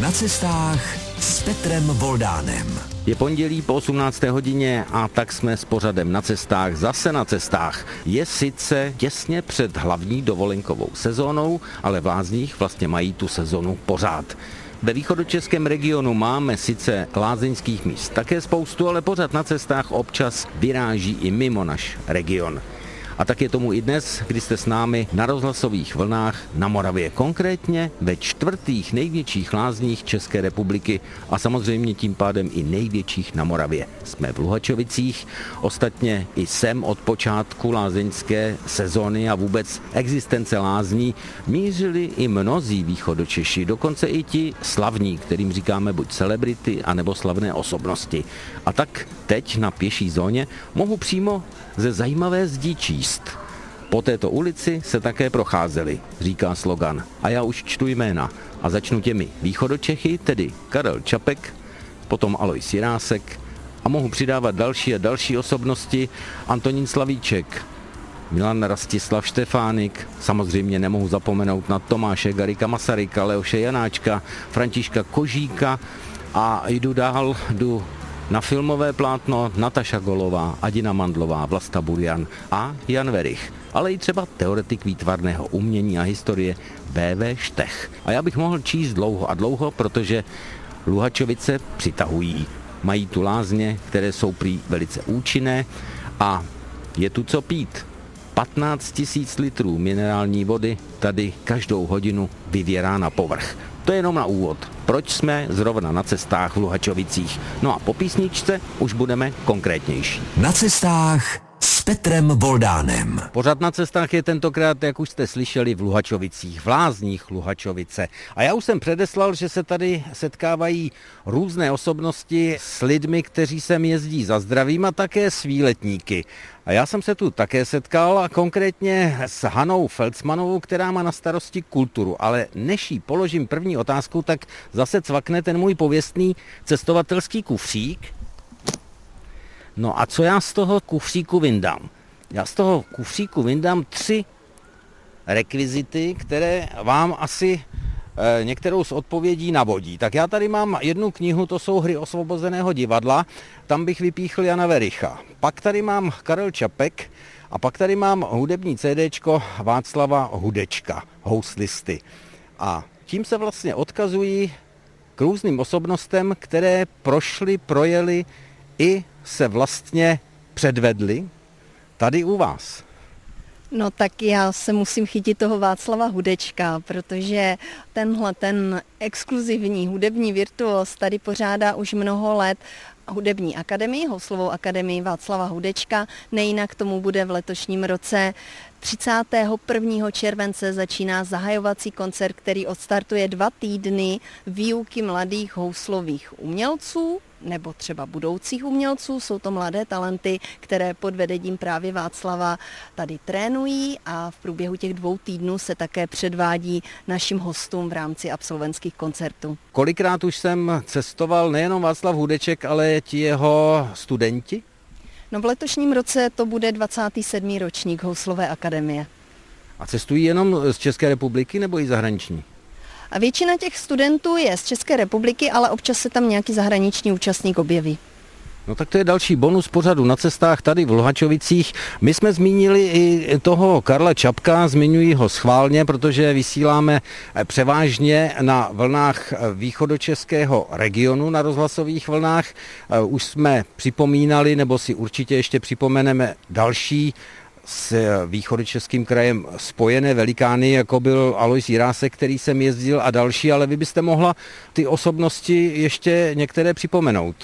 Na cestách s Petrem Voldánem. Je pondělí po 18. hodině a tak jsme s pořadem Na cestách zase na cestách. Je sice těsně před hlavní dovolenkovou sezónou, ale v lázních vlastně mají tu sezonu pořád. Ve východočeském regionu máme sice lázeňských míst také spoustu, ale pořád Na cestách občas vyráží i mimo náš region. A tak je tomu i dnes, kdy jste s námi na rozhlasových vlnách na Moravě, konkrétně ve čtvrtých největších lázních České republiky a samozřejmě tím pádem i největších na Moravě. Jsme v Luhačovicích, ostatně i sem od počátku lázeňské sezony a vůbec existence lázní mířili i mnozí východočeši, dokonce i ti slavní, kterým říkáme buď celebrity, anebo slavné osobnosti. A tak teď na pěší zóně mohu přímo ze zajímavé zdí číst. Po této ulici se také procházeli, říká slogan. A já už čtu jména a začnu těmi východočechy, tedy Karel Čapek, potom Alois Jirásek a mohu přidávat další a další osobnosti. Antonín Slavíček, Milan Rastislav Štefánik, samozřejmě nemohu zapomenout na Tomáše Garrigua Masaryka, Leoše Janáčka, Františka Kožíka a jdu dál, na filmové plátno Nataša Golová, Adina Mandlová, Vlasta Burian a Jan Verich, ale i třeba teoretik výtvarného umění a historie V. V. Štech. A já bych mohl číst dlouho a dlouho, protože Luhačovice přitahují. Mají tu lázně, které jsou prý velice účinné a je tu co pít. 15 000 litrů minerální vody tady každou hodinu vyvěrá na povrch. To je jenom na úvod, proč jsme zrovna na cestách v Luhačovicích. No a po písničce už budeme konkrétnější. Na cestách s Petrem Voldánem. Pořad Na cestách je tentokrát, jak už jste slyšeli, v Luhačovicích, v lázních Luhačovice. A já už jsem předeslal, že se tady setkávají různé osobnosti s lidmi, kteří sem jezdí za zdravím a také s výletníky. A já jsem se tu také setkal a konkrétně s Hanou Felsmanovou, která má na starosti kulturu. Ale než jí položím první otázku, tak zase cvakne ten můj pověstný cestovatelský kufřík. No a co já z toho kufříku vyndám? Já z toho kufříku vyndám 3 rekvizity, které vám asi některou z odpovědí navodí. Tak já tady mám jednu knihu, to jsou Hry osvobozeného divadla, tam bych vypíchl Jana Vericha. Pak tady mám Karel Čapek a pak tady mám hudební CDčko Václava Hudečka, houslisty. A tím se vlastně odkazují k různým osobnostem, které prošly, projeli i se vlastně předvedli tady u vás. No tak já se musím chytit toho Václava Hudečka, protože ten exkluzivní hudební virtuos tady pořádá už mnoho let hudební akademii, Houslovou akademii Václava Hudečka. Nejinak tomu bude v letošním roce. 31. července začíná zahajovací koncert, který odstartuje 2 týdny výuky mladých houslových umělců, nebo třeba budoucích umělců. Jsou to mladé talenty, které pod vedením právě Václava tady trénují a v průběhu těch 2 týdnů se také předvádí našim hostům v rámci absolventských koncertů. Kolikrát už jsem cestoval nejenom Václav Hudeček, ale ti jeho studenti? No v letošním roce to bude 27. ročník Houslové akademie. A cestují jenom z České republiky nebo i zahraniční? A většina těch studentů je z České republiky, ale občas se tam nějaký zahraniční účastník objeví. No tak to je další bonus pořadu Na cestách tady v Luhačovicích. My jsme zmínili i toho Karla Čapka, zmiňuji ho schválně, protože vysíláme převážně na vlnách východočeského regionu, na rozhlasových vlnách. Už jsme připomínali, nebo si určitě ještě připomeneme další s východočeským krajem spojené velikány, jako byl Alois Jirásek, který sem jezdil a další, ale vy byste mohla ty osobnosti ještě některé připomenout.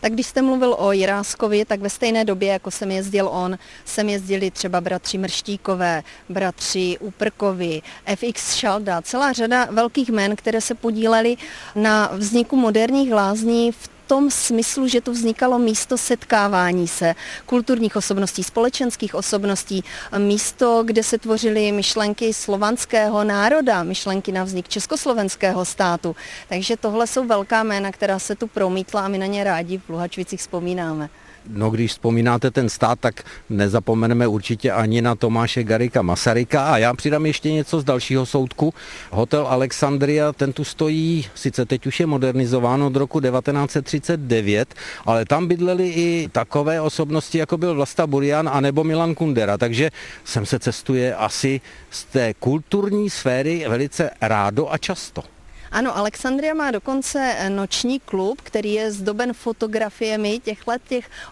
Tak když jste mluvil o Jiráskovi, tak ve stejné době, jako jsem jezdil on, sem jezdili třeba bratři Mrštíkové, bratři Uprkovi, FX Šalda, celá řada velkých jmen, které se podíleli na vzniku moderních lázní v tom smyslu, že tu vznikalo místo setkávání se kulturních osobností, společenských osobností, místo, kde se tvořily myšlenky slovanského národa, myšlenky na vznik československého státu. Takže tohle jsou velká jména, která se tu promítla a my na ně rádi v Luhačovicích vzpomínáme. No, když vzpomínáte ten stát, tak nezapomeneme určitě ani na Tomáše Garrigua Masaryka. A já přidám ještě něco z dalšího soudku. Hotel Alexandria, ten tu stojí, sice teď už je modernizováno od roku 1939, ale tam bydleli i takové osobnosti, jako byl Vlasta Burian a nebo Milan Kundera. Takže sem se cestuje asi z té kulturní sféry velice rádo a často. Ano, Alexandria má dokonce noční klub, který je zdoben fotografiemi těch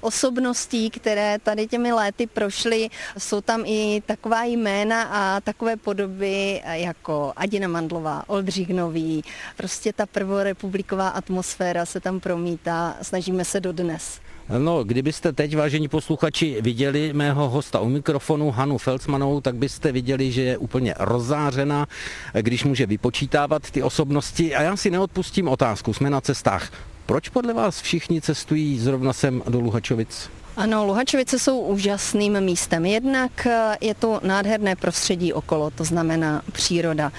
osobností, které tady těmi léty prošly. Jsou tam i taková jména a takové podoby jako Adina Mandlová, Oldřich Nový. Prostě ta prvorepubliková atmosféra se tam promítá, snažíme se dodnes. No, kdybyste teď, vážení posluchači, viděli mého hosta u mikrofonu Hanu Felsmanovou, tak byste viděli, že je úplně rozzářena, když může vypočítávat ty osobnosti. A já si neodpustím otázku, jsme na cestách. Proč podle vás všichni cestují zrovna sem do Luhačovic? Ano, Luhačovice jsou úžasným místem. Jednak je to nádherné prostředí okolo, to znamená příroda.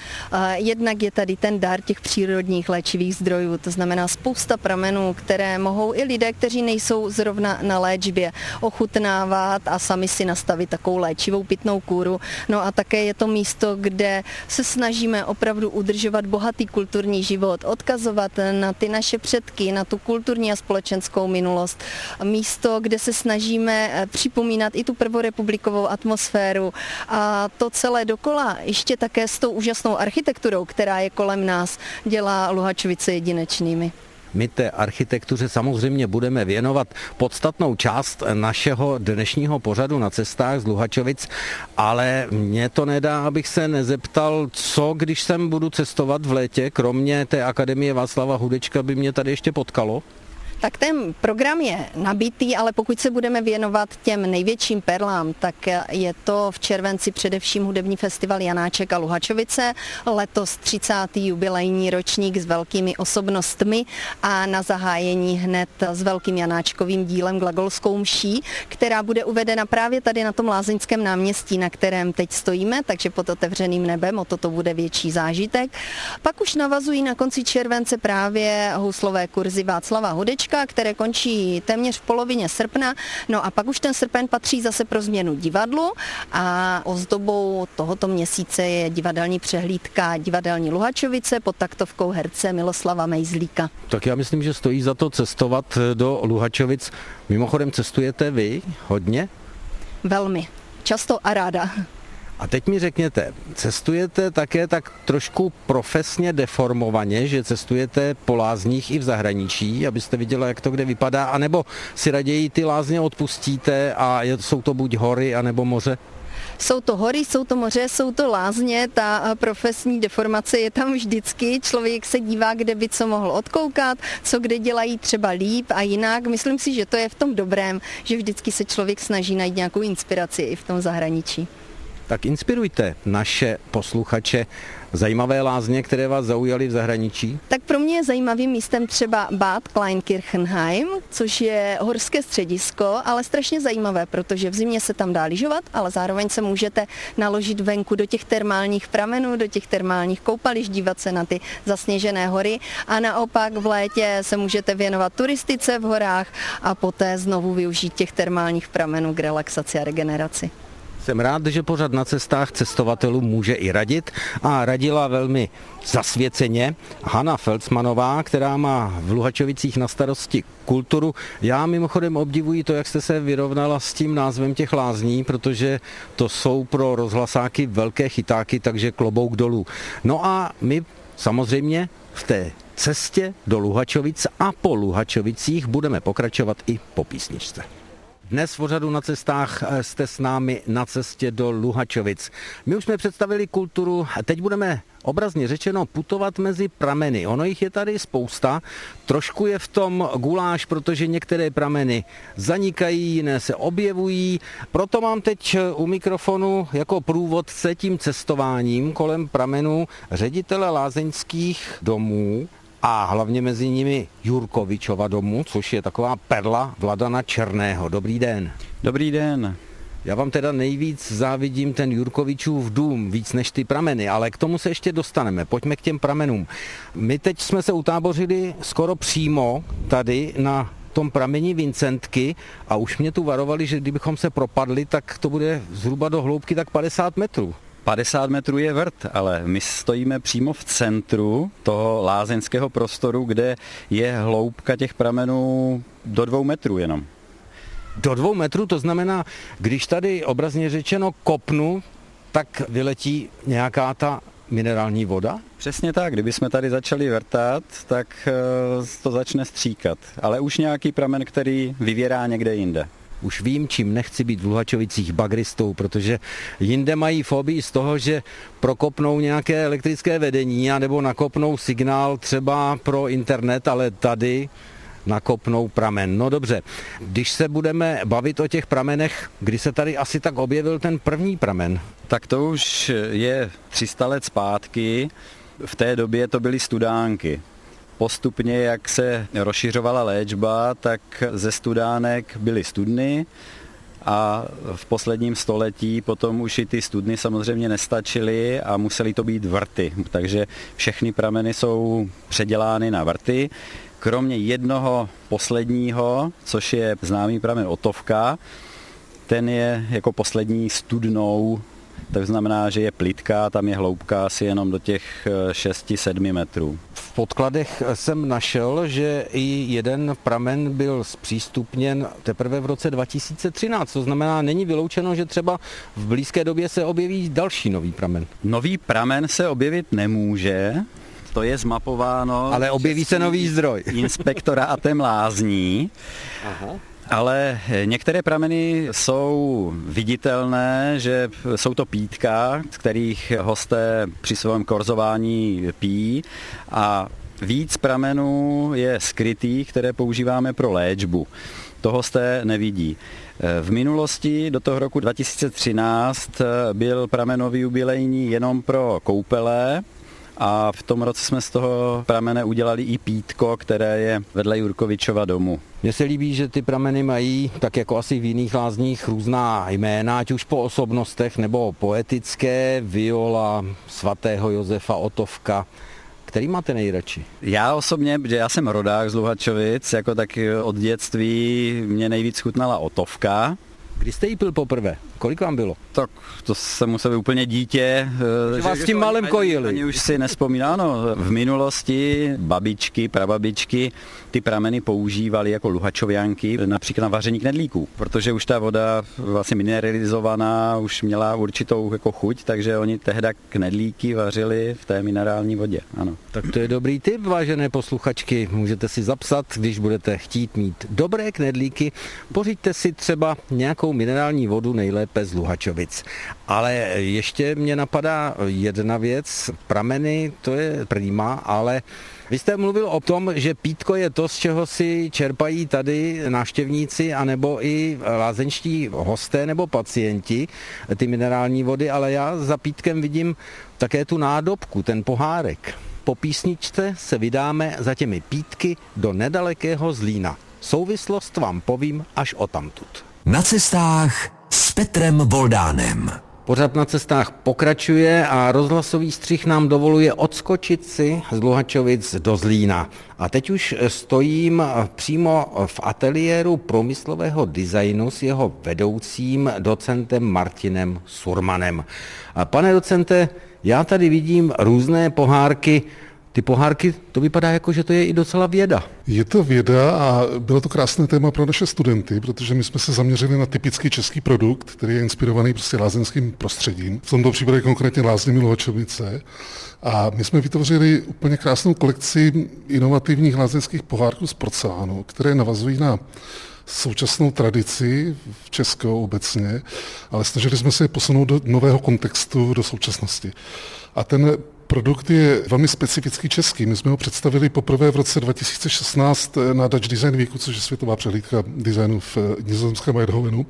Jednak je tady ten dar těch přírodních léčivých zdrojů, to znamená spousta pramenů, které mohou i lidé, kteří nejsou zrovna na léčbě, ochutnávat a sami si nastavit takovou léčivou pitnou kůru. No a také je to místo, kde se snažíme opravdu udržovat bohatý kulturní život, odkazovat na ty naše předky, na tu kulturní a společenskou minulost. Místo, kde se snažíme připomínat i tu prvorepublikovou atmosféru a to celé dokola, ještě také s tou úžasnou architekturou, která je kolem nás, dělá Luhačovice jedinečnými. My té architektuře samozřejmě budeme věnovat podstatnou část našeho dnešního pořadu na cestách z Luhačovic, ale mě to nedá, abych se nezeptal, co když sem budu cestovat v létě, kromě té Akademie Václava Hudečka by mě tady ještě potkalo? Tak ten program je nabitý, ale pokud se budeme věnovat těm největším perlám, tak je to v červenci především hudební festival Janáček a Luhačovice, letos 30. jubilejní ročník s velkými osobnostmi a na zahájení hned s velkým Janáčkovým dílem Glagolskou mší, která bude uvedena právě tady na tom Lázeňském náměstí, na kterém teď stojíme, takže pod otevřeným nebem, o to bude větší zážitek. Pak už navazují na konci července právě houslové kurzy Václava Hudečka, které končí téměř v polovině srpna. No a pak už ten srpen patří zase pro změnu divadlu a ozdobou tohoto měsíce je divadelní přehlídka Divadelní Luhačovice pod taktovkou herce Miloslava Mejzlíka. Tak já myslím, že stojí za to cestovat do Luhačovic. Mimochodem cestujete vy hodně? Velmi. Často a ráda. A teď mi řekněte, cestujete také tak trošku profesně deformovaně, že cestujete po lázních i v zahraničí, abyste viděla, jak to kde vypadá, anebo si raději ty lázně odpustíte a jsou to buď hory, anebo moře? Jsou to hory, jsou to moře, jsou to lázně, ta profesní deformace je tam vždycky, člověk se dívá, kde by co mohl odkoukat, co kde dělají třeba líp a jinak. Myslím si, že to je v tom dobrém, že vždycky se člověk snaží najít nějakou inspiraci i v tom zahraničí. Tak inspirujte naše posluchače. Zajímavé lázně, které vás zaujaly v zahraničí? Tak pro mě je zajímavým místem třeba Bad Kleinkirchheim, což je horské středisko, ale strašně zajímavé, protože v zimě se tam dá lyžovat, ale zároveň se můžete naložit venku do těch termálních pramenů, do těch termálních koupališť, dívat se na ty zasněžené hory a naopak v létě se můžete věnovat turistice v horách a poté znovu využít těch termálních pramenů k relaxaci a regeneraci. Jsem rád, že pořad na cestách cestovatelů může i radit a radila velmi zasvěceně Hana Felsmanová, která má v Luhačovicích na starosti kulturu. Já mimochodem obdivuji to, jak jste se vyrovnala s tím názvem těch lázní, protože to jsou pro rozhlasáky velké chytáky, takže klobouk dolů. No a my samozřejmě v té cestě do Luhačovic a po Luhačovicích budeme pokračovat i po písničce. Dnes v pořadu na cestách jste s námi na cestě do Luhačovic. My už jsme představili kulturu, teď budeme obrazně řečeno putovat mezi prameny. Ono jich je tady spousta, trošku je v tom guláš, protože některé prameny zanikají, jiné se objevují. Proto mám teď u mikrofonu jako průvodce tím cestováním kolem pramenů ředitele lázeňských domů, a hlavně mezi nimi Jurkovičova domu, což je taková perla Vladana Černého. Dobrý den. Dobrý den. Já vám teda nejvíc závidím ten Jurkovičův dům, víc než ty prameny, ale k tomu se ještě dostaneme. Pojďme k těm pramenům. My teď jsme se utábořili skoro přímo tady na tom pramení Vincentky a už mě tu varovali, že kdybychom se propadli, tak to bude zhruba do hloubky tak 50 metrů. 50 metrů je vrt, ale my stojíme přímo v centru toho lázeňského prostoru, kde je hloubka těch pramenů do 2 metrů jenom. Do 2 metrů, to znamená, když tady obrazně řečeno kopnu, tak vyletí nějaká ta minerální voda? Přesně tak, kdybychom tady začali vrtat, tak to začne stříkat, ale už nějaký pramen, který vyvěrá někde jinde. Už vím, čím nechci být v Luhačovicích bagristou, protože jinde mají fobii z toho, že prokopnou nějaké elektrické vedení anebo nakopnou signál třeba pro internet, ale tady nakopnou pramen. No dobře, když se budeme bavit o těch pramenech, kdy se tady asi tak objevil ten první pramen? Tak to už je 300 let zpátky, v té době to byly studánky. Postupně, jak se rozšiřovala léčba, tak ze studánek byly studny a v posledním století potom už i ty studny samozřejmě nestačily a musely to být vrty. Takže všechny prameny jsou předělány na vrty, kromě jednoho posledního, což je známý pramen Otovka, ten je jako poslední studnou, to znamená, že je plitká, tam je hloubka asi jenom do těch 6-7 metrů. V podkladech jsem našel, že i jeden pramen byl zpřístupněn teprve v roce 2013, to znamená, není vyloučeno, že třeba v blízké době se objeví další nový pramen. Nový pramen se objevit nemůže, to je zmapováno... Ale objeví se nový zdroj. ...inspektorátem lázní. Aha. Ale některé prameny jsou viditelné, že jsou to pítka, z kterých hosté při svém korzování pijí, a víc pramenů je skrytých, které používáme pro léčbu. To hosté nevidí. V minulosti do toho roku 2013 byl pramenový jubilejní jenom pro koupele, a v tom roce jsme z toho pramene udělali i pítko, které je vedle Jurkovičova domu. Mně se líbí, že ty prameny mají, tak jako asi v jiných lázních, různá jména, ať už po osobnostech nebo poetické, Viola, svatého Josefa, Otovka. Který máte nejradši? Já osobně, protože já jsem rodák z Luhačovic, jako tak od dětství mě nejvíc chutnala Otovka. Kdy jste jí pil poprvé? Kolik vám bylo? Tak to jsem musel úplně dítě. Že vás tím malem kojili. Ani už si nespomínám. No, v minulosti babičky, prababičky ty prameny používaly jako luhačovianky, například na vaření knedlíků, protože už ta voda vlastně mineralizovaná už měla určitou jako chuť, takže oni tehda knedlíky vařili v té minerální vodě. Ano. Tak to je dobrý tip, vážené posluchačky. Můžete si zapsat, když budete chtít mít dobré knedlíky, pořiďte si třeba nějakou minerální vodu, nejlépe z Luhačovic. Ale ještě mě napadá jedna věc, prameny, to je prima, ale vy jste mluvil o tom, že pítko je to, z čeho si čerpají tady návštěvníci anebo i lázeňští hosté nebo pacienti ty minerální vody, ale já za pítkem vidím také tu nádobku, ten pohárek. Po písničce se vydáme za těmi pítky do nedalekého Zlína. Souvislost vám povím až odtamtud. Na cestách s Petrem Voldánem. Pořád Na cestách pokračuje a rozhlasový střih nám dovoluje odskočit si z Luhačovic do Zlína. A teď už stojím přímo v ateliéru průmyslového designu s jeho vedoucím docentem Martinem Surmanem. Pane docente, já tady vidím různé pohárky. Ty pohárky, to vypadá jako, že to je i docela věda. Je to věda a bylo to krásné téma pro naše studenty, protože my jsme se zaměřili na typický český produkt, který je inspirovaný prostě lázeňským prostředím. V tomto případě konkrétně lázněmi Luhačovice. A my jsme vytvořili úplně krásnou kolekci inovativních lázeňských pohárků z porcelánu, které navazují na současnou tradici v Česku obecně, ale snažili jsme se je posunout do nového kontextu, do současnosti. A ten produkt je velmi specifický český. My jsme ho představili poprvé v roce 2016 na Dutch Design Weeku, což je světová přehlídka designu v nizozemském Eindhovenu.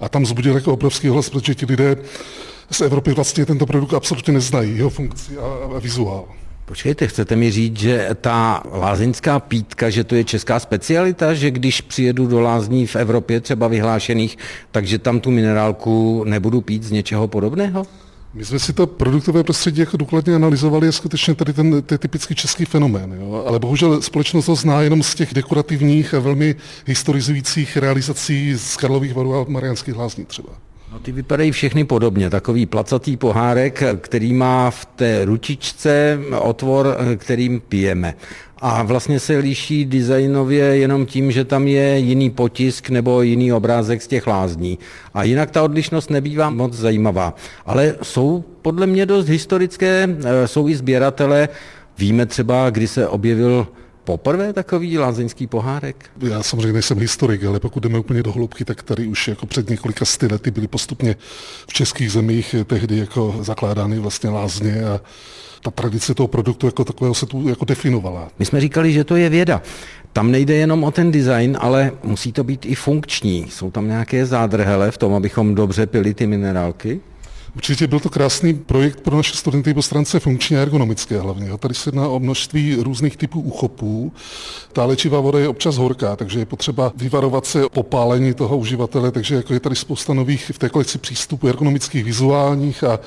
A tam vzbudil jako obrovský ohlas, protože ti lidé z Evropy vlastně tento produkt absolutně neznají, jeho funkci a vizuál. Počkejte, chcete mi říct, že ta lázeňská pítka, že to je česká specialita, že když přijedu do lázní v Evropě třeba vyhlášených, takže tam tu minerálku nebudu pít z něčeho podobného? My jsme si to produktové prostředí jako důkladně analyzovali, je skutečně tady ten typický český fenomén, jo? Ale bohužel společnost ho zná jenom z těch dekorativních a velmi historizujících realizací z Karlových Varů a Mariánských Lázní třeba. No, ty vypadají všechny podobně, takový placatý pohárek, který má v té ručičce otvor, kterým pijeme. A vlastně se liší designově jenom tím, že tam je jiný potisk nebo jiný obrázek z těch lázní. A jinak ta odlišnost nebývá moc zajímavá. Ale jsou podle mě dost historické, jsou i sběratele. Víme třeba, kdy se objevil poprvé takový lázeňský pohárek? Já samozřejmě nejsem historik, ale pokud jdeme úplně do hloubky, tak tady už jako před několika sty lety byly postupně v českých zemích tehdy jako zakládány vlastně lázně a ta tradice toho produktu jako takového se tu jako definovala. My jsme říkali, že to je věda. Tam nejde jenom o ten design, ale musí to být i funkční. Jsou tam nějaké zádrhele v tom, abychom dobře pili ty minerálky? Určitě byl to krásný projekt pro naše studenty po stránce funkční a ergonomické hlavně. Tady se jedná o množství různých typů uchopů. Ta léčivá voda je občas horká, takže je potřeba vyvarovat se popálení toho uživatele, takže jako je tady spousta nových v té kolekci přístupů ergonomických, vizuálních a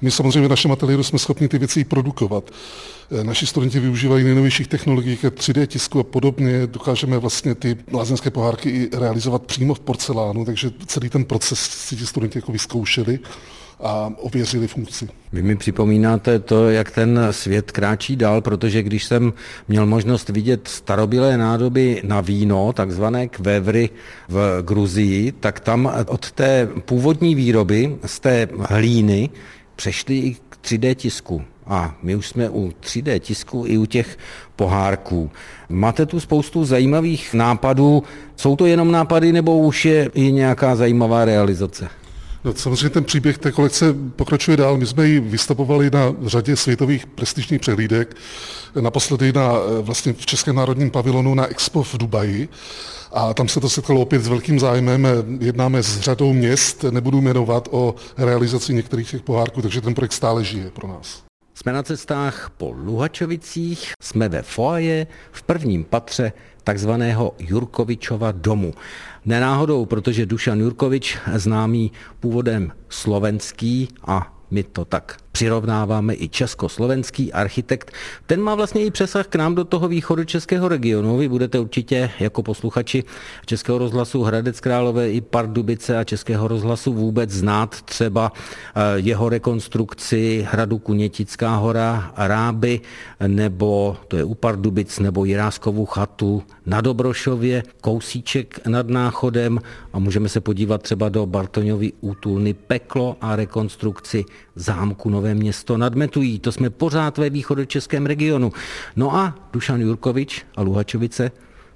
my samozřejmě v našem ateliéru jsme schopni ty věci i produkovat. Naši studenti využívají nejnovějších technologií, 3D tisku a podobně. Dokážeme vlastně ty lázeňské pohárky i realizovat přímo v porcelánu, takže celý ten proces si ti studenti jako vyzkoušeli a ověřili funkci. Vy mi připomínáte to, jak ten svět kráčí dál, protože když jsem měl možnost vidět starobylé nádoby na víno, takzvané kvevry v Gruzii, tak tam od té původní výroby z té hlíny přešli i k 3D tisku. A my už jsme u 3D tisku i u těch pohárků. Máte tu spoustu zajímavých nápadů. Jsou to jenom nápady, nebo už je i nějaká zajímavá realizace? No, samozřejmě ten příběh té kolekce pokračuje dál. My jsme ji vystupovali na řadě světových prestižních přehlídek, naposledy na, vlastně v Českém národním pavilonu na Expo v Dubaji a tam se to setkalo opět s velkým zájmem. Jednáme s řadou měst, nebudu jmenovat, o realizaci některých těch pohárků, takže ten projekt stále žije pro nás. Jsme na cestách po Luhačovicích, jsme ve foaje v prvním patře takzvaného Jurkovičova domu. Nenáhodou, protože Dušan Jurkovič, známý původem slovenský a my to tak přirovnáváme i československý architekt, ten má vlastně i přesah k nám do toho východu českého regionu. Vy budete určitě jako posluchači Českého rozhlasu Hradec Králové i Pardubice a Českého rozhlasu vůbec znát třeba jeho rekonstrukci hradu Kunětická hora, Ráby, nebo to je u Pardubic, nebo Jiráskovu chatu na Dobrošově, kousíček nad Náchodem a můžeme se podívat třeba do Bartoňovy útulny Peklo a rekonstrukci zámku Nové Město nad Metují. To jsme pořád ve východočeském regionu. No a Dušan Jurkovič a Luhačovice,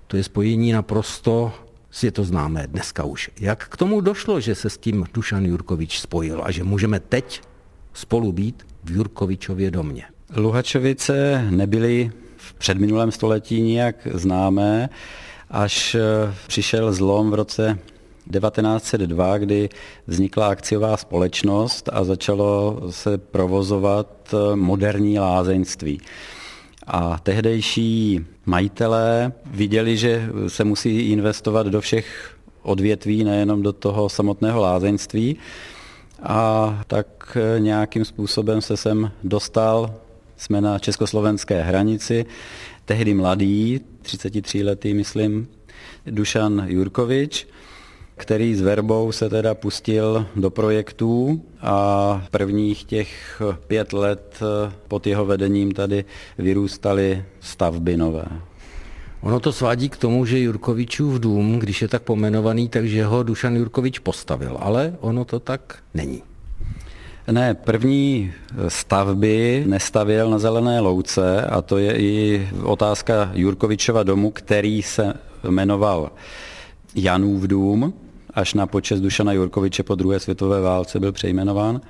to je spojení naprosto, si je to známé dneska už. Jak k tomu došlo, že se s tím Dušan Jurkovič spojil a že můžeme teď spolu být v Jurkovičově domě? Luhačovice nebyly v předminulém století nijak známé, až přišel zlom v roce 1902, kdy vznikla akciová společnost a začalo se provozovat moderní lázeňství. A tehdejší majitelé viděli, že se musí investovat do všech odvětví, nejenom do toho samotného lázeňství. A tak nějakým způsobem se sem dostal, jsme na československé hranici, tehdy mladý, 33 letý, myslím, Dušan Jurkovič, který s verbou se teda pustil do projektů a prvních těch 5 let pod jeho vedením tady vyrůstaly stavby nové. Ono to svádí k tomu, že Jurkovičův dům, když je tak pomenovaný, takže ho Dušan Jurkovič postavil, ale ono to tak není. Ne, první stavby nestavěl na Zelené louce a to je i otázka Jurkovičova domu, který se jmenoval Janův dům, až na počest Dušana Jurkoviče po druhé světové válce byl přejmenován.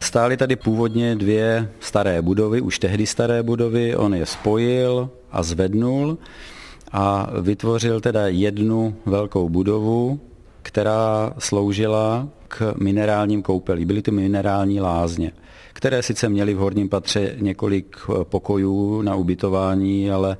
Stály tady původně 2 staré budovy, už tehdy staré budovy, on je spojil a zvednul a vytvořil teda jednu velkou budovu, která sloužila k minerálním koupelím. Byly to minerální lázně, které sice měly v horním patře několik pokojů na ubytování, ale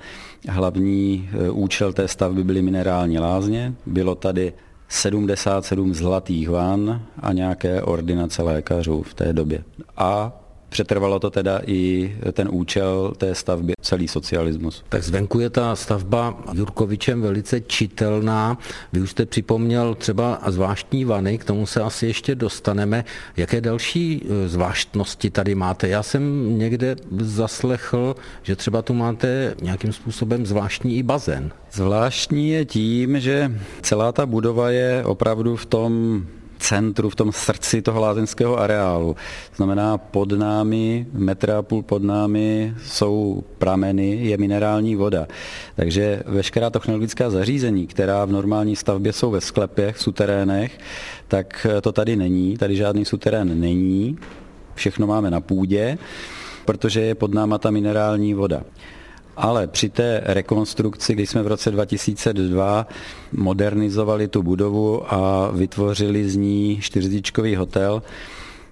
hlavní účel té stavby byly minerální lázně. Bylo tady 77 zlatých van a nějaké ordinace lékařů v té době. A přetrvalo to teda i ten účel té stavby, celý socialismus. Tak zvenku je ta stavba Jurkovičem velice čitelná. Vy už jste připomněl třeba zvláštní vany, k tomu se asi ještě dostaneme. Jaké další zvláštnosti tady máte? Já jsem někde zaslechl, že třeba tu máte nějakým způsobem zvláštní i bazén. Zvláštní je tím, že celá ta budova je opravdu v tom centru, v tom srdci toho lázeňského areálu. Znamená pod námi, metr a půl pod námi jsou prameny, je minerální voda. Takže veškerá technologická zařízení, která v normální stavbě jsou ve sklepech, v suterénech, tak to tady není, tady žádný suterén není, všechno máme na půdě, protože je pod náma ta minerální voda. Ale při té rekonstrukci, když jsme v roce 2002 modernizovali tu budovu a vytvořili z ní 4hvězdičkový hotel,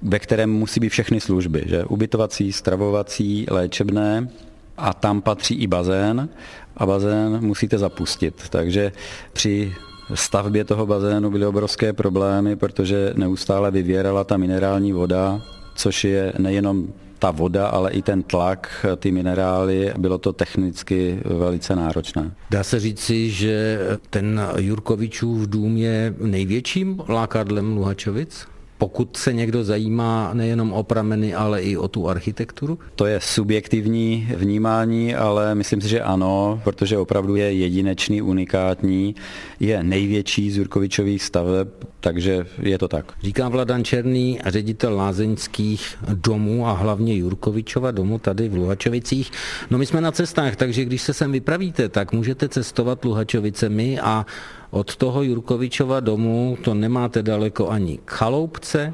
ve kterém musí být všechny služby, že? Ubytovací, stravovací, léčebné, a tam patří i bazén a bazén musíte zapustit. Takže při stavbě toho bazénu byly obrovské problémy, protože neustále vyvěrala ta minerální voda, což je nejenom ta voda, ale i ten tlak, ty minerály, bylo to technicky velice náročné. Dá se říci, že ten Jurkovičův dům je největším lákadlem Luhačovic? Pokud se někdo zajímá nejenom o prameny, ale i o tu architekturu? To je subjektivní vnímání, ale myslím si, že ano, protože opravdu je jedinečný, unikátní, je největší z Jurkovičových staveb, takže je to tak. Říká Vladan Černý, ředitel lázeňských domů a hlavně Jurkovičova domu tady v Luhačovicích. No my jsme na cestách, takže když se sem vypravíte, tak můžete cestovat Luhačovicemi a od toho Jurkovičova domu to nemáte daleko ani k Chaloupce,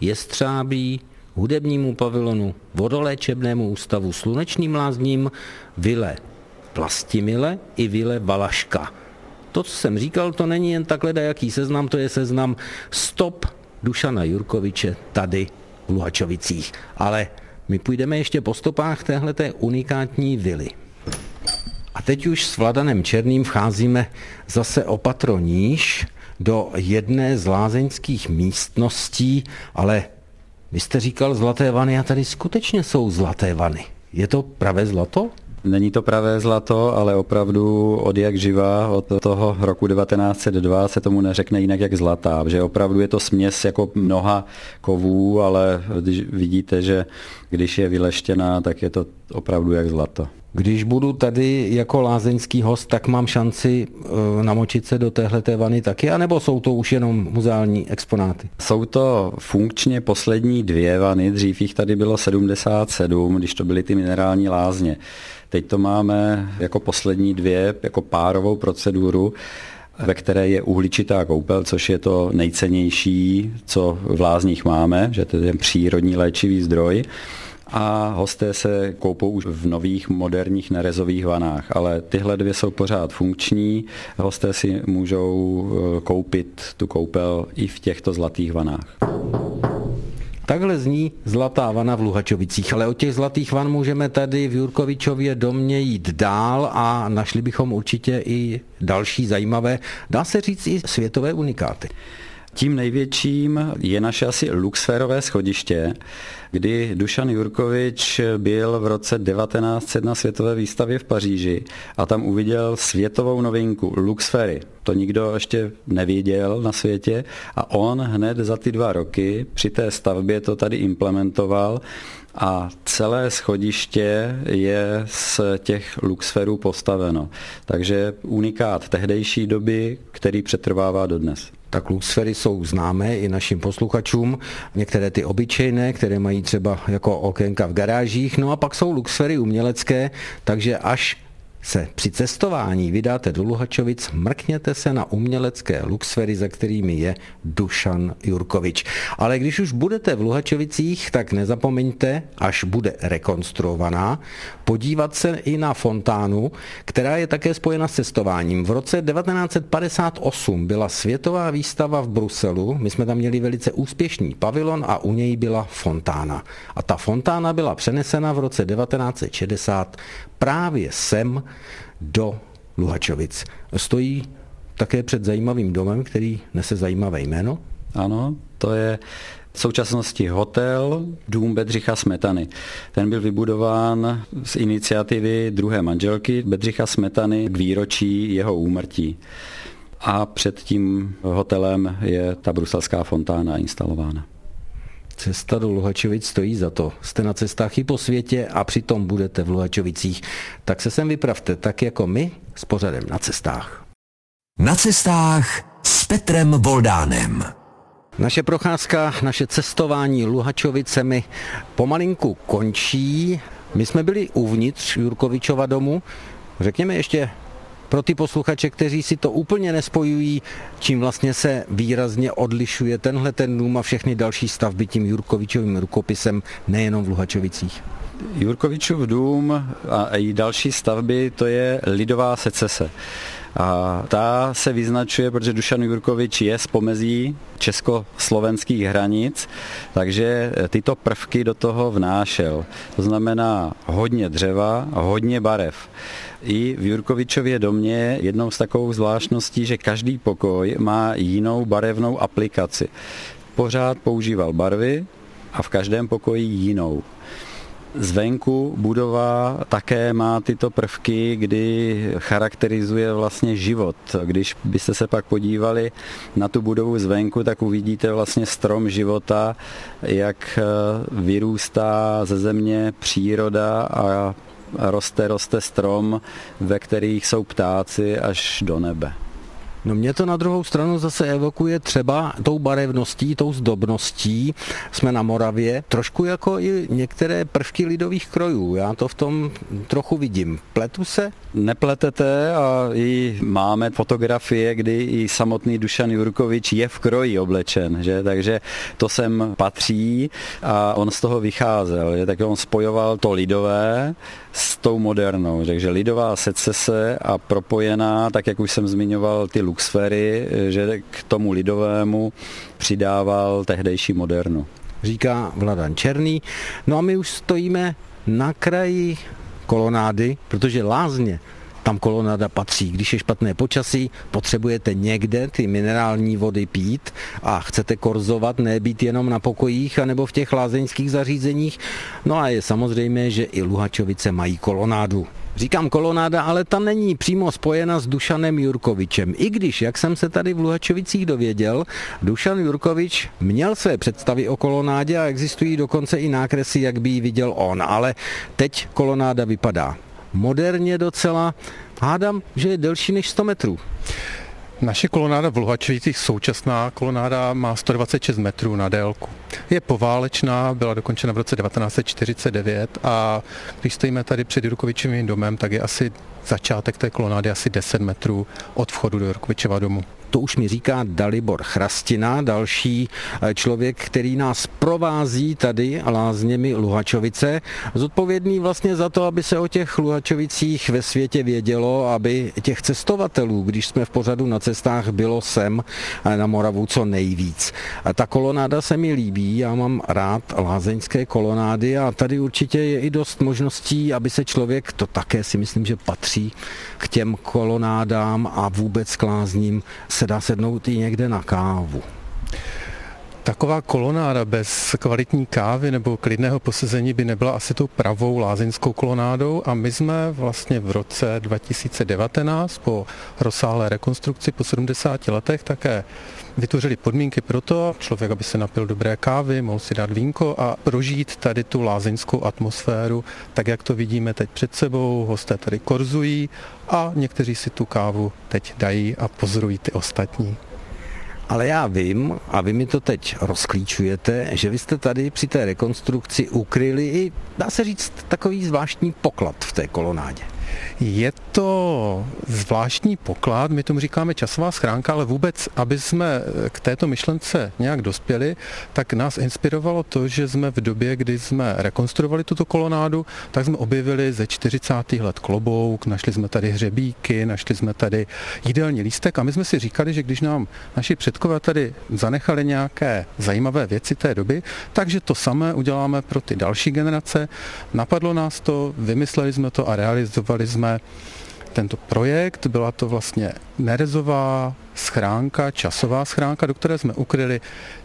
Jestřábí, hudebnímu pavilonu, vodoléčebnému ústavu, slunečným lázním, vile Vlastimile i vile Valaška. To, co jsem říkal, to není jen takhle dajaký seznam, to je seznam stop Dušana Jurkoviče tady v Luhačovicích. Ale my půjdeme ještě po stopách téhleté unikátní vily. A teď už s Vladanem Černým vcházíme zase o patro níž do jedné z lázeňských místností, ale vy jste říkal zlaté vany a tady skutečně jsou zlaté vany. Je to pravé zlato? Není to pravé zlato, ale opravdu od jak živa, od toho roku 1902 se tomu neřekne jinak jak zlatá, že opravdu je to směs jako mnoha kovů, ale vidíte, že když je vyleštěná, tak je to opravdu jak zlato. Když budu tady jako lázeňský host, tak mám šanci namočit se do téhleté vany taky, anebo jsou to už jenom muzeální exponáty? Jsou to funkčně poslední dvě vany, dřív jich tady bylo 77, když to byly ty minerální lázně. Teď to máme jako poslední dvě, jako párovou proceduru, ve které je uhličitá koupel, což je to nejcennější, co v lázních máme, že to je ten přírodní léčivý zdroj. A hosté se koupou už v nových moderních nerezových vanách, ale tyhle dvě jsou pořád funkční. Hosté si můžou koupit tu koupel i v těchto zlatých vanách. Takhle zní zlatá vana v Luhačovicích, ale od těch zlatých van můžeme tady v Jurkovičově domě jít dál a našli bychom určitě i další zajímavé, dá se říct i světové unikáty. Tím největším je naše asi Luxferové schodiště, kdy Dušan Jurkovič byl v roce 1900 na světové výstavě v Paříži a tam uviděl světovou novinku Luxfery. To nikdo ještě nevěděl na světě a on hned za ty 2 roky při té stavbě to tady implementoval a celé schodiště je z těch Luxferů postaveno. Takže unikát tehdejší doby, který přetrvává dodnes. Tak Luxfery jsou známé i našim posluchačům, některé ty obyčejné, které mají třeba jako okénka v garážích, no a pak jsou Luxfery umělecké, takže až se při cestování vydáte do Luhačovic, mrkněte se na umělecké Luxfery, za kterými je Dušan Jurkovič. Ale když už budete v Luhačovicích, tak nezapomeňte, až bude rekonstruovaná, podívat se i na fontánu, která je také spojena s cestováním. V roce 1958 byla světová výstava v Bruselu, my jsme tam měli velice úspěšný pavilon a u něj byla fontána. A ta fontána byla přenesena v roce 1960 právě sem do Luhačovic. Stojí také před zajímavým domem, který nese zajímavé jméno. Ano, to je v současnosti hotel, dům Bedřicha Smetany. Ten byl vybudován z iniciativy druhé manželky Bedřicha Smetany k výročí jeho úmrtí. A před tím hotelem je ta bruselská fontána instalována. Cesta do Luhačovic stojí za to. Jste na cestách i po světě a přitom budete v Luhačovicích. Tak se sem vypravte, tak jako my, s pořadem Na cestách. Na cestách s Petrem Voldánem. Naše procházka, naše cestování Luhačovicemi pomalinku končí. My jsme byli uvnitř Jurkovičova domu. Řekněme ještě pro ty posluchače, kteří si to úplně nespojují, čím vlastně se výrazně odlišuje tenhle ten dům a všechny další stavby tím Jurkovičovým rukopisem nejenom v Luhačovicích. Jurkovičův dům a i další stavby, to je lidová secese. A ta se vyznačuje, protože Dušan Jurkovič je z pomezí československých hranic, takže tyto prvky do toho vnášel. To znamená hodně dřeva, hodně barev. I v Jurkovičově domě jednou z takovou zvláštností, že každý pokoj má jinou barevnou aplikaci. Pořád používal barvy a v každém pokoji jinou. Zvenku budova také má tyto prvky, kdy charakterizuje vlastně život. Když byste se pak podívali na tu budovu zvenku, tak uvidíte vlastně strom života, jak vyrůstá ze země příroda a roste strom, ve kterých jsou ptáci až do nebe. No mě to na druhou stranu zase evokuje třeba tou barevností, tou zdobností. Jsme na Moravě, trošku jako i některé prvky lidových krojů. Já to v tom trochu vidím. Pletu se? Nepletete a i máme fotografie, kdy i samotný Dušan Jurkovič je v kroji oblečen, že? Takže to sem patří a on z toho vycházel, že? Takže on spojoval to lidové s tou modernou. Takže lidová secese a propojená, tak jak už jsem zmiňoval, ty Luxfery, že k tomu lidovému přidával tehdejší modernu. Říká Vladan Černý. No a my už stojíme na kraji kolonády, protože lázně tam kolonáda patří. Když je špatné počasí, potřebujete někde ty minerální vody pít a chcete korzovat, ne být jenom na pokojích anebo v těch lázeňských zařízeních. No a je samozřejmé, že i Luhačovice mají kolonádu. Říkám kolonáda, ale ta není přímo spojena s Dušanem Jurkovičem. I když, jak jsem se tady v Luhačovicích dověděl, Dušan Jurkovič měl své představy o kolonádě a existují dokonce i nákresy, jak by ji viděl on. Ale teď kolonáda vypadá moderně docela. Hádám, že je delší než 100 metrů. Naše kolonáda v Luhačovicích, současná kolonáda, má 126 metrů na délku. Je poválečná, byla dokončena v roce 1949 a když stojíme tady před Jurkovičovým domem, tak je asi začátek té kolonády asi 10 metrů od vchodu do Jurkovičova domu. To už mi říká Dalibor Chrastina, další člověk, který nás provází tady lázněmi Luhačovice, zodpovědný vlastně za to, aby se o těch Luhačovicích ve světě vědělo, aby těch cestovatelů, když jsme v pořadu Na cestách, bylo sem na Moravu co nejvíc. A ta kolonáda se mi líbí, já mám rád lázeňské kolonády a tady určitě je i dost možností, aby se člověk, to také si myslím, že patří k těm kolonádám a vůbec k lázním, se dá sednout i někde na kávu. Taková kolonáda bez kvalitní kávy nebo klidného posezení by nebyla asi tou pravou lázeňskou kolonádou a my jsme vlastně v roce 2019 po rozsáhlé rekonstrukci po 70 letech také vytvořili podmínky pro to, člověk, aby se napil dobré kávy, mohl si dát vínko a prožít tady tu lázeňskou atmosféru, tak jak to vidíme teď před sebou, hosté tady korzují a někteří si tu kávu teď dají a pozorují ty ostatní. Ale já vím, a vy mi to teď rozklíčujete, že vy jste tady při té rekonstrukci ukryli i, dá se říct, takový zvláštní poklad v té kolonádě. Je to zvláštní poklad, my tomu říkáme časová schránka, ale vůbec, aby jsme k této myšlence nějak dospěli, tak nás inspirovalo to, že jsme v době, kdy jsme rekonstruovali tuto kolonádu, tak jsme objevili ze 40. let klobouk, našli jsme tady hřebíky, našli jsme tady jídelní lístek a my jsme si říkali, že když nám naši předkové tady zanechali nějaké zajímavé věci té doby, takže to samé uděláme pro ty další generace. Napadlo nás to, vymysleli jsme to a realizovali jsme tento projekt, byla to vlastně nerezová schránka, časová schránka, do které jsme ukryli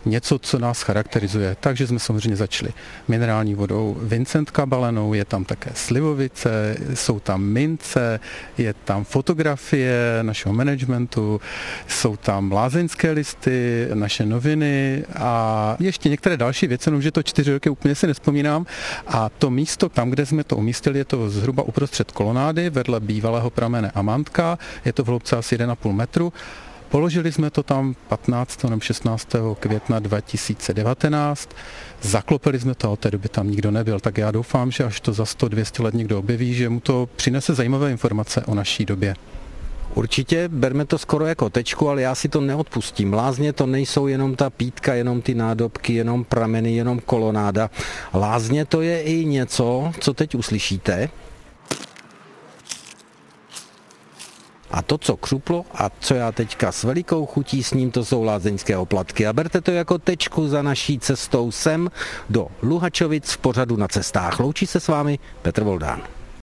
něco, co nás charakterizuje. Takže jsme samozřejmě začali minerální vodou Vincent Kabalenou, je tam také slivovice, jsou tam mince, je tam fotografie našeho managementu, jsou tam lázeňské listy, naše noviny a ještě některé další věci, jenomže to 4 roky úplně si nevzpomínám. A to místo, tam, kde jsme to umístili, je to zhruba uprostřed kolonády, vedle bývalého pramene Amantka, je to v hloubce asi 1,5 metru. Položili jsme to tam 15. nebo 16. května 2019, zaklopili jsme to a od té doby tam nikdo nebyl, tak já doufám, že až to za 100-200 let někdo objeví, že mu to přinese zajímavé informace o naší době. Určitě, berme to skoro jako tečku, ale já si to neodpustím. Lázně to nejsou jenom ta pítka, jenom ty nádobky, jenom prameny, jenom kolonáda. Lázně to je i něco, co teď uslyšíte. A to, co křuplo a co já teďka s velikou chutí sním, to jsou lázeňské oplatky. A berte to jako tečku za naší cestou sem do Luhačovic v pořadu Na cestách. Loučí se s vámi Petr Voldán.